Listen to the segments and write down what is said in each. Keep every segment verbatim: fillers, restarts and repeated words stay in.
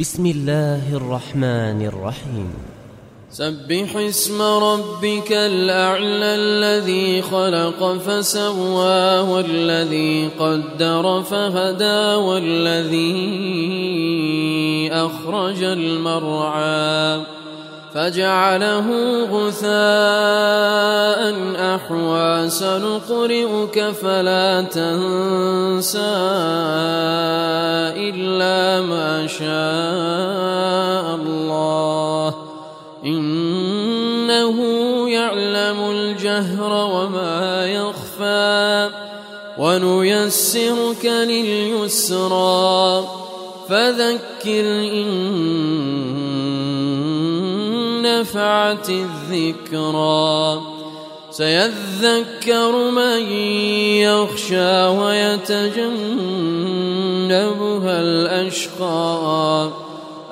بسم الله الرحمن الرحيم. سبح اسم ربك الأعلى الذي خلق فسوى والذي قدر فهدى والذي أخرج المرعى فجعله غثاء أحوى سنقرئك فلا تنسى إلا ما شاء الله إنه يعلم الجهر وما يخفى ونيسرك لليسرى فذكر إن نفعت الذكرى سيذكر من يخشى ويتجنبها الأشقى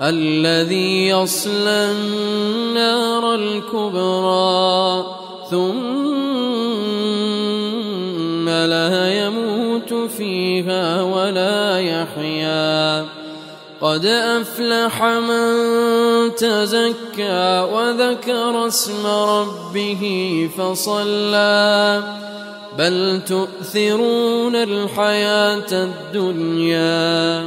الذي يصلى النار الكبرى ثم لا يموت فيها ولا يحيا قد أفلح من تزكى وذكر اسم ربه فصلى بل تؤثرون الحياة الدنيا